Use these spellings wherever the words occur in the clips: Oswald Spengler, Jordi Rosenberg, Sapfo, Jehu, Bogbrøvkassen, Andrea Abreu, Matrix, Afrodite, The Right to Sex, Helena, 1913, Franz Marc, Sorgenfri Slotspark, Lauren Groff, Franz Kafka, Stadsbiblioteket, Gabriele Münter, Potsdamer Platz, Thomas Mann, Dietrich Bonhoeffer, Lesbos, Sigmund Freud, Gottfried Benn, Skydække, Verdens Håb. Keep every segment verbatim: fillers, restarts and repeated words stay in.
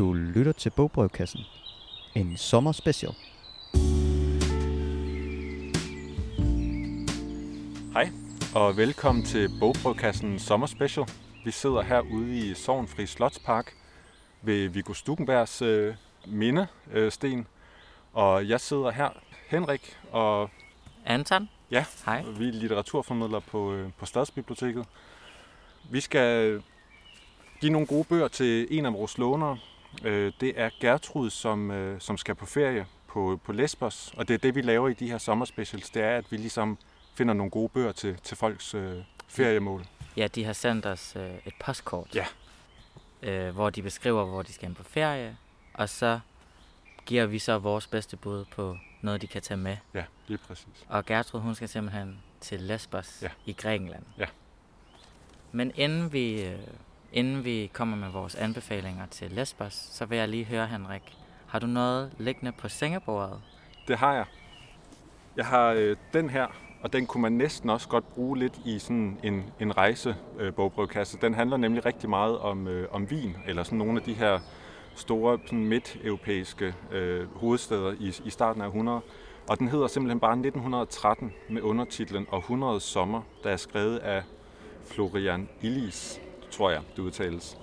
Du lytter til Bogbrøvkassen, en sommerspecial. Hej, og velkommen til Bogbrøvkassen sommerspecial. Vi sidder herude i Sorgenfri Slotspark ved Viggo Stuckenbergs øh, mindesten. Øh, og jeg sidder her, Henrik og... Anton. Ja, hej. Vi er litteraturformidlere på, øh, på Stadsbiblioteket. Vi skal give nogle gode bøger til en af vores lånere. Det er Gertrud, som, som skal på ferie på, på Lesbos, og det er det, vi laver i de her sommerspecials. Det er, at vi ligesom finder nogle gode bøger til, til folks øh, feriemål. Ja, de har sendt os øh, et postkort, ja. øh, hvor de beskriver, hvor de skal hen på ferie, og så giver vi så vores bedste bud på noget, de kan tage med. Ja, lige præcis. Og Gertrud, hun skal simpelthen til Lesbos, ja, i Grækenland. Ja. Men inden vi... Øh, Inden vi kommer med vores anbefalinger til Lesbos, så vil jeg lige høre, Henrik. Har du noget liggende på sengebordet? Det har jeg. Jeg har øh, den her, og den kunne man næsten også godt bruge lidt i sådan en, en rejsebogbrøvkasse. Øh, den handler nemlig rigtig meget om, øh, om Wien, eller sådan nogle af de her store sådan midt-europæiske øh, hovedstæder i, i starten af århundredet. Og den hedder simpelthen bare nitten tretten med undertitlen Århundredets sommer, der er skrevet af Florian Illis, tror jeg, det udtales.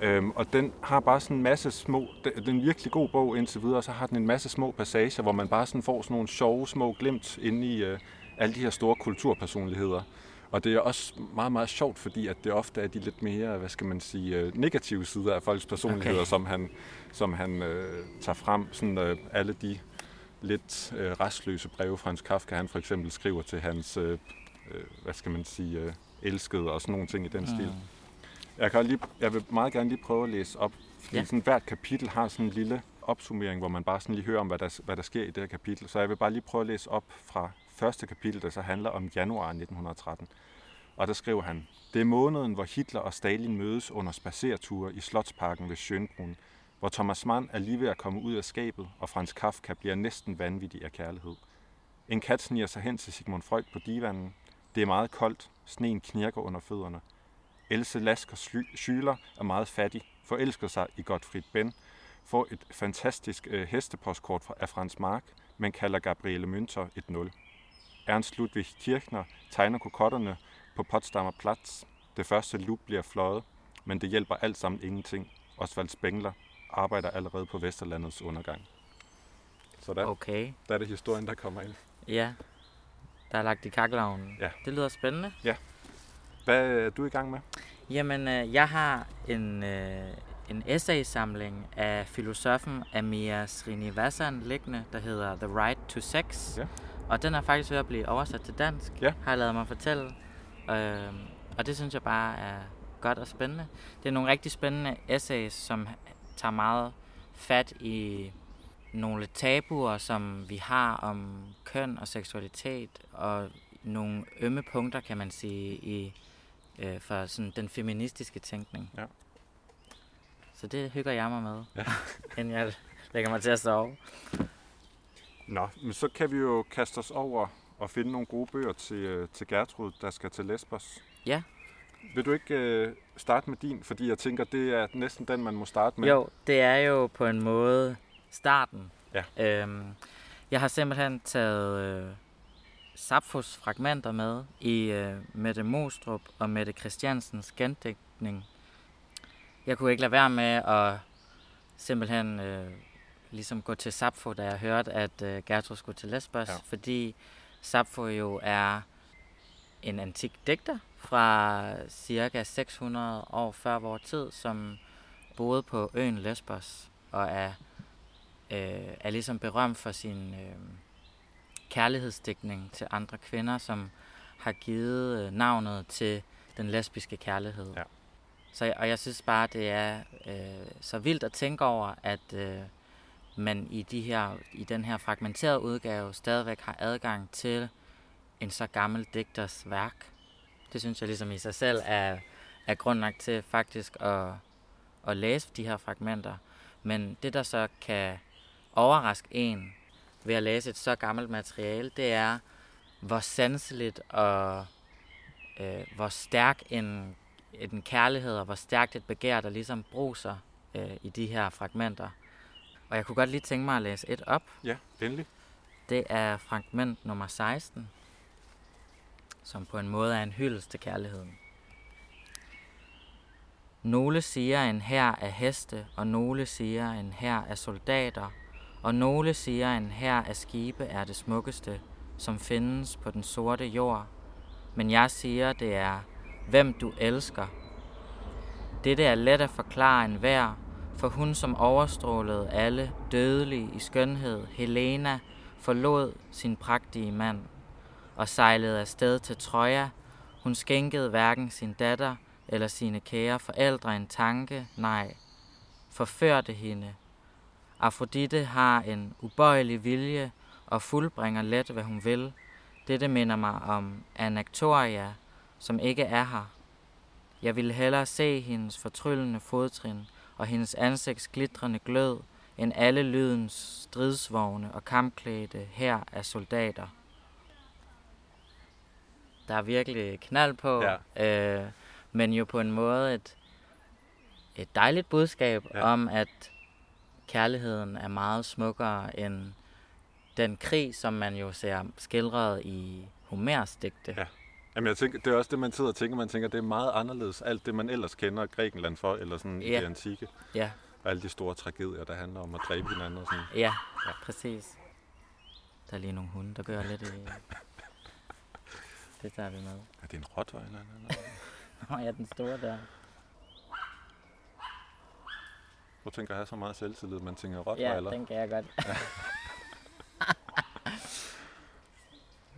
Øhm, og den har bare sådan en masse små... Det er en virkelig god bog indtil videre, og så har den en masse små passager, hvor man bare sådan får sådan nogle sjove, små glimt inde i øh, alle de her store kulturpersonligheder. Og det er også meget, meget sjovt, fordi at det ofte er de lidt mere, hvad skal man sige, øh, negative sider af folks personligheder, okay, som han, som han øh, tager frem. Sådan øh, alle de lidt øh, restløse breve, Franz Kafka, han for eksempel skriver til hans, øh, øh, hvad skal man sige, øh, elskede og sådan nogle ting i den mm. stil. Jeg, kan lige, jeg vil meget gerne lige prøve at læse op, fordi ja, sådan, hvert kapitel har sådan en lille opsummering, hvor man bare sådan lige hører om, hvad der, hvad der sker i det her kapitel. Så jeg vil bare lige prøve at læse op fra første kapitel, der så handler om januar nitten tretten. Og der skriver han: Det er måneden, hvor Hitler og Stalin mødes under spadserture i Slotsparken ved Schönbrunn, hvor Thomas Mann er lige ved at komme ud af skabet, og Franz Kafka bliver næsten vanvittig af kærlighed. En kat sniger sig hen til Sigmund Freud på divanen. Det er meget koldt, sneen knirker under fødderne. Else Lasker-Schüler er meget fattig, forelsker sig i Gottfried Benn, får et fantastisk øh, hestepostkort af Franz Marc, men kalder Gabriele Münter et nul. Ernst Ludwig Kirchner tegner kokotterne på Potsdamer Platz. Det første lup bliver fløjet, men det hjælper alt sammen ingenting. Oswald Spengler arbejder allerede på Vesterlandets undergang. Så der, okay, der er det historien, der kommer ind. Ja, der er lagt i kakkelovnen. Ja. Det lyder spændende. Ja. Hvad er du i gang med? Jamen, jeg har en, en essaysamling af filosofen Amia Srinivasan liggende, der hedder The Right to Sex. Ja. Og den er faktisk ved at blive oversat til dansk, ja, har jeg lavet mig fortælle. Og det synes jeg bare er godt og spændende. Det er nogle rigtig spændende essays, som tager meget fat i nogle tabuer, som vi har om køn og seksualitet, og nogle ømme punkter, kan man sige, i, øh, for sådan den feministiske tænkning. Ja. Så det hygger jeg mig med, ja, inden jeg lægger mig til at sove. Nå, men så kan vi jo kaste os over og finde nogle gode bøger til, til Gertrud, der skal til Lesbos. Ja. Vil du ikke øh, starte med din? Fordi jeg tænker, det er næsten den, man må starte med. Jo, det er jo på en måde starten. Ja. Øhm, jeg har simpelthen taget... Øh, Sapfos fragmenter med i øh, Mette Mostrup og Mette Christiansens gendigtning. Jeg kunne ikke lade være med at simpelthen øh, ligesom gå til Sapfo, da jeg hørte, at øh, Gertrud skulle til Lesbos, ja, fordi Sapfo jo er en antik digter fra ca. seks hundrede år før vor tid, som boede på øen Lesbos og er, øh, er ligesom berømt for sin... Øh, kærlighedsdigtning til andre kvinder, som har givet navnet til den lesbiske kærlighed. Ja. Så, og jeg synes bare, det er øh, så vildt at tænke over, at øh, man i, de her, i den her fragmenterede udgave stadigvæk har adgang til en så gammel digters værk. Det synes jeg ligesom i sig selv er, er grund nok til faktisk at, at læse de her fragmenter. Men det, der så kan overraske en ved at læse et så gammelt materiale, det er, hvor sanseligt og øh, hvor stærk en, en kærlighed og hvor stærkt et begær, der ligesom bruser øh, i de her fragmenter. Og jeg kunne godt lige tænke mig at læse et op. Ja, venlig. Det er fragment nummer seksten, som på en måde er en hyldest til kærligheden. Nogle siger en hær af heste, og nogle siger en hær af soldater, og nogle siger en hær af skibe er det smukkeste, som findes på den sorte jord. Men jeg siger, det er, hvem du elsker. Dette er let at forklare enhver, for hun som overstrålede alle, dødelige i skønhed, Helena, forlod sin prægtige mand og sejlede afsted til Troja. Hun skænkede hverken sin datter eller sine kære forældre en tanke, nej, forførte hende. Afrodite har en ubøjelig vilje og fuldbringer let, hvad hun vil. Dette minder mig om Anaktoria, som ikke er her. Jeg ville hellere se hendes fortryllende fodtrin og hendes ansigts glitrende glød, end alle lydens stridsvogne og kampklædte her af soldater. Der er virkelig knald på, ja. øh, men jo på en måde et, et dejligt budskab, ja, om, at kærligheden er meget smukkere end den krig, som man jo ser skildret i Homers digte. Ja. Jamen jeg tænker, det er også det, man sidder og tænker. Man tænker, det er meget anderledes alt det, man ellers kender Grækenland for, eller sådan, ja, i det antikke. Ja. Og alle de store tragedier, der handler om at dræbe hinanden og sådan. Ja, ja, præcis. Der er lige nogle hunde, der gør lidt i... Det tager vi med. Er det en rottweiler? Nå ja, den store der. Du tænker at have så meget selvtillid, man tænker rottweiler. Ja, den kan jeg godt. Ja.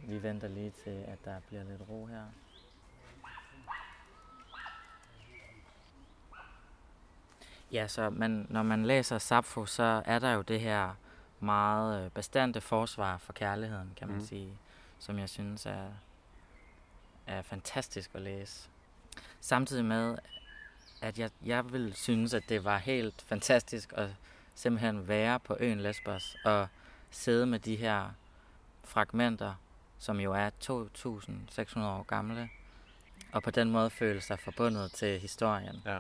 Vi venter lige til, at der bliver lidt ro her. Ja, så man, når man læser Sapfo, så er der jo det her meget bestandte forsvar for kærligheden, kan man mm. sige, som jeg synes er, er fantastisk at læse. Samtidig med, at jeg, jeg ville synes, at det var helt fantastisk at simpelthen være på øen Lesbos og sidde med de her fragmenter, som jo er to tusind seks hundrede år gamle, og på den måde føle sig forbundet til historien. Ja.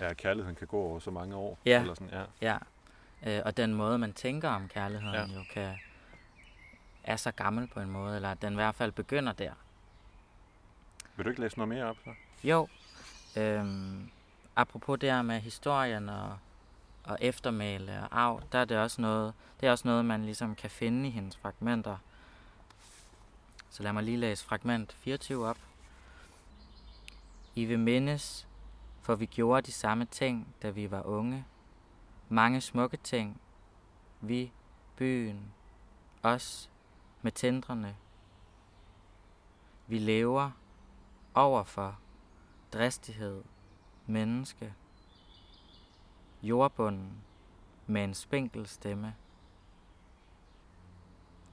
Ja, kærligheden kan gå over så mange år. Ja, eller sådan, ja, ja. Øh, og den måde, man tænker om kærligheden, ja, jo kan, er så gammel på en måde, eller den i hvert fald begynder der. Vil du ikke læse noget mere op, så? Jo. Øhm, apropos det her med historien og, og eftermæle og arv, der er det også noget, det er også noget, man ligesom kan finde i hendes fragmenter. Så lad mig lige læse fragment fireogtyve op. I vil mindes, for vi gjorde de samme ting, da vi var unge. Mange smukke ting. Vi, byen, os, med tændrene. Vi lever overfor dristighed, menneske, jordbunden med en spinkel stemme.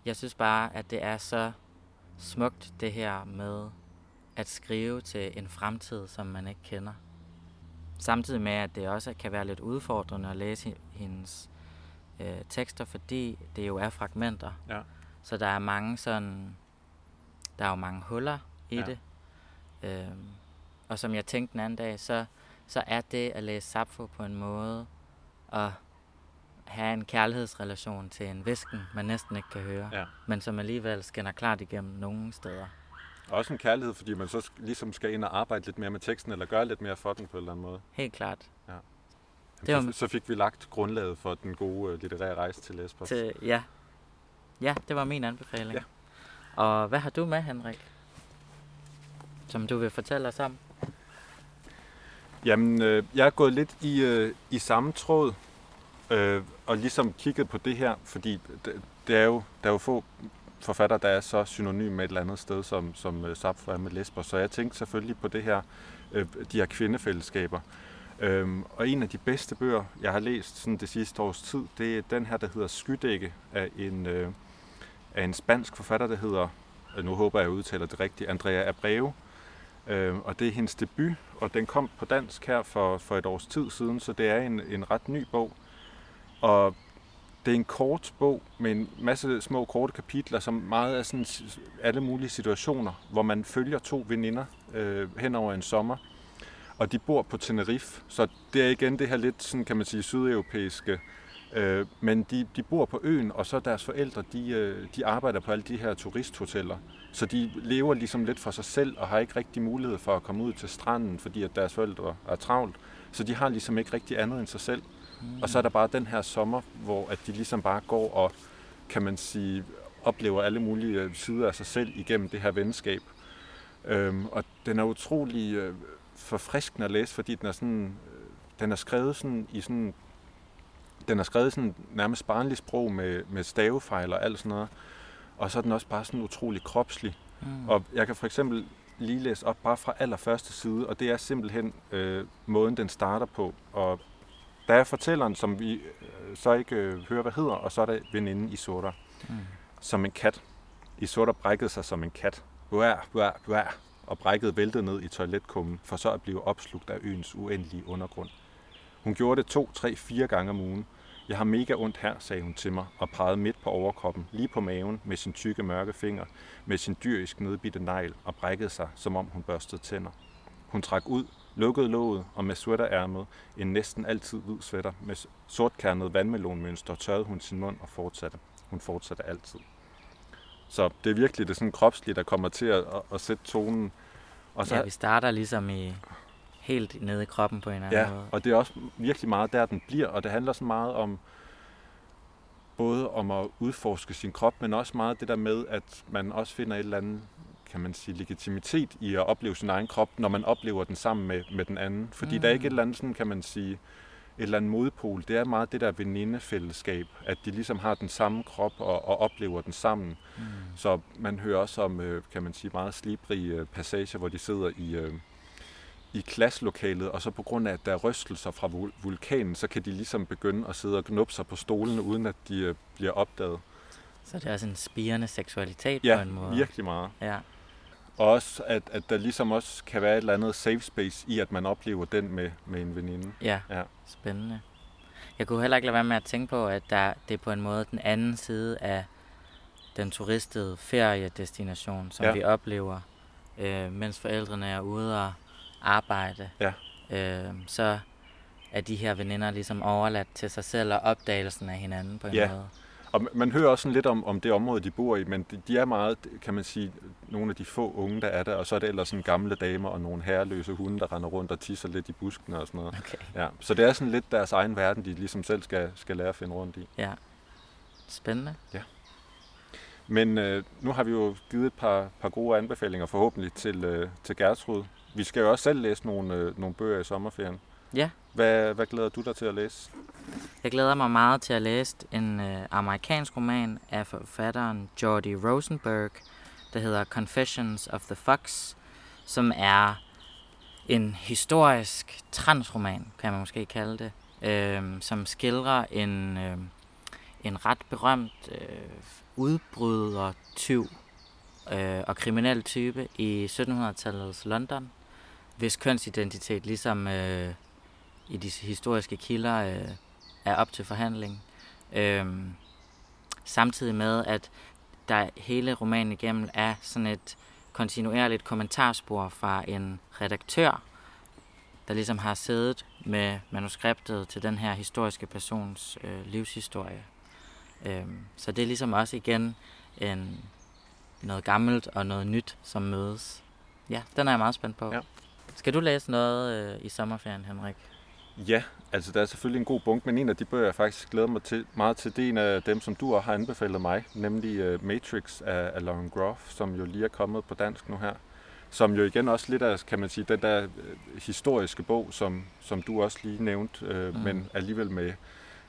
Jeg synes bare, at det er så smukt det her med at skrive til en fremtid, som man ikke kender. Samtidig med, at det også kan være lidt udfordrende at læse hendes øh, tekster, fordi det jo er fragmenter. Ja. Så der er mange sådan, der er jo mange huller i, ja, det. Øhm, og som jeg tænkte den anden dag, så, så er det at læse Sapfo på en måde at have en kærlighedsrelation til en hvisken, man næsten ikke kan høre, ja, men som alligevel skinner klart igennem nogle steder. Også en kærlighed, fordi man så ligesom skal ind og arbejde lidt mere med teksten, eller gøre lidt mere for den på en eller anden måde. Helt klart. Ja. Jamen, var... så, så fik vi lagt grundlaget for den gode litterære rejse til Lesbos. Til, ja. Ja, det var min anbefaling. Ja. Og hvad har du med, Henrik, som du vil fortælle os om? Jamen, øh, jeg er gået lidt i, øh, i samme tråd, øh, og ligesom kigget på det her, fordi det, det er jo, der er jo få... forfatter, der er så synonym med et eller andet sted, som, som Sapfo er med Lesbos. Så jeg tænkte selvfølgelig på det her, øh, de her kvindefællesskaber. Øhm, og en af de bedste bøger, jeg har læst sådan det sidste års tid, det er den her, der hedder Skydække, af en, øh, af en spansk forfatter, der hedder, øh, nu håber jeg, jeg udtaler det rigtigt, Andrea Abreu. Øhm, og det er hendes debut, og den kom på dansk her for, for et års tid siden, så det er en, en ret ny bog. Og det er en kort bog med en masse små korte kapitler, som meget er sådan alle mulige situationer, hvor man følger to veninder øh, hen over en sommer. og de bor på Tenerife, så det er igen det her lidt, sådan, kan man sige, sydeuropæiske, øh, men de, de bor på øen, og så deres forældre, de, de arbejder på alle de her turisthoteller, så de lever ligesom lidt for sig selv, og har ikke rigtig mulighed for at komme ud til stranden, fordi at deres forældre er travlt, så de har ligesom ikke rigtig andet end sig selv, mm. og så er der bare den her sommer, hvor at de ligesom bare går og, kan man sige, oplever alle mulige sider af sig selv igennem det her venskab. Øhm, og den er utrolig øh, forfriskende at læse, fordi den er sådan, øh, den er skrevet sådan i sådan, den er skrevet sådan nærmest barnlig sprog med, med stavefejl og alt sådan noget. Og så er den også bare sådan utrolig kropslig. Mm. Og jeg kan for eksempel lige læse op bare fra allerførste side, og det er simpelthen øh, måden den starter på. Og der er fortælleren, som vi øh, så ikke øh, hører hvad hedder, og så er der veninden i sorter. Mm. Som en kat. I sorter brækkede sig som en kat. Buær, buær, buær, og brækkede væltede ned i toiletkummen, for så at blive opslugt af øens uendelige undergrund. Hun gjorde det to, tre, fire gange om ugen. Jeg har mega ondt her, sagde hun til mig, og pegede midt på overkroppen, lige på maven, med sin tykke mørke finger, med sin dyrisk nedbitte negl, og brækkede sig, som om hun børstede tænder. Hun trak ud, lukkede låget, og med sweaterærmet, en næsten altid hvid sweater, med sortkernet vandmelonmønster, tørrede hun sin mund og fortsatte. Hun fortsatte altid. Så det er virkelig det sådan kropslige, der kommer til at, at, at sætte tonen. Og så, ja, vi starter ligesom i, helt nede i kroppen på en eller anden ja, måde. Og det er også virkelig meget der, den bliver. Og det handler så meget om, både om at udforske sin krop, men også meget det der med, at man også finder et eller andet, kan man sige, legitimitet i at opleve sin egen krop, når man oplever den sammen med, med den anden. Fordi mm. der er ikke et eller andet, sådan, kan man sige, et eller andet modpol. Det er meget det der venindefællesskab, at de ligesom har den samme krop og, og oplever den sammen. Mm. Så man hører også om, kan man sige, meget slibrige passager, hvor de sidder i, i klasselokalet, og så på grund af, at der er rystelser fra vulkanen, så kan de ligesom begynde at sidde og knuppe sig på stolene, uden at de bliver opdaget. Så det er også en spirende seksualitet ja, på en måde. Ja, virkelig meget. Ja. Og også, at, at der ligesom også kan være et eller andet safe space i, at man oplever den med, med en veninde. Ja, ja, spændende. Jeg kunne heller ikke lade være med at tænke på, at der, det er på en måde den anden side af den turistede feriedestination, som ja. vi oplever, øh, mens forældrene er ude og arbejde. Ja. Øh, så er de her veninder ligesom overladt til sig selv og opdagelsen af hinanden på en ja. måde. Og man hører også lidt om, om det område, de bor i, men de, de er meget, kan man sige, nogle af de få unge, der er der, og så er det ellers sådan gamle damer og nogle herreløse hunde, der render rundt og tisser lidt i buskene og sådan noget. Okay. Ja, så det er sådan lidt deres egen verden, de ligesom selv skal, skal lære at finde rundt i. Ja. Spændende. Ja. Men øh, nu har vi jo givet et par, par gode anbefalinger forhåbentlig til, øh, til Gertrud. Vi skal jo også selv læse nogle, øh, nogle bøger i sommerferien. Ja. Hvad, hvad glæder du dig til at læse? Jeg glæder mig meget til at læse en øh, amerikansk roman af forfatteren Jordi Rosenberg, der hedder Confessions of the Fox, som er en historisk transroman, kan man måske kalde det, øh, som skildrer en, øh, en ret berømt øh, udbryder, tyv øh, og kriminel type i sytten hundrede-tallets London, hvis kønsidentitet ligesom øh, i de historiske kilder øh, er op til forhandling. Øhm, samtidig med, at der hele romanen igennem er sådan et kontinuerligt kommentarspor fra en redaktør, der ligesom har siddet med manuskriptet til den her historiske persons øh, livshistorie. Øhm, så det er ligesom også igen en, noget gammelt og noget nyt, som mødes. Ja, den er jeg meget spændt på. Ja. Skal du læse noget øh, i sommerferien, Henrik? Ja, altså der er selvfølgelig en god bunke, men en af de bøger, jeg faktisk glæder mig til, meget til, det er en af dem, som du også har anbefalet mig, nemlig uh, Matrix af, af Lauren Groff, som jo lige er kommet på dansk nu her, som jo igen også lidt er, kan man sige, den der uh, historiske bog, som, som du også lige nævnte, uh, mm. men alligevel med,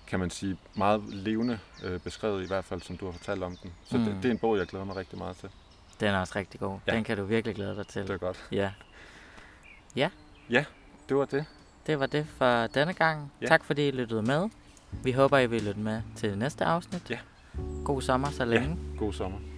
kan man sige, meget levende uh, beskrevet i hvert fald, som du har fortalt om den. Så mm. det, det er en bog, jeg glæder mig rigtig meget til. Den er også rigtig god. Ja. Den kan du virkelig glæde dig til. Det er godt. Ja. Ja. Ja, det var det. Det var det for denne gang. Yeah. Tak fordi I lyttede med. Vi håber, I vil lytte med til næste afsnit. Yeah. God sommer så længe. Yeah. God sommer.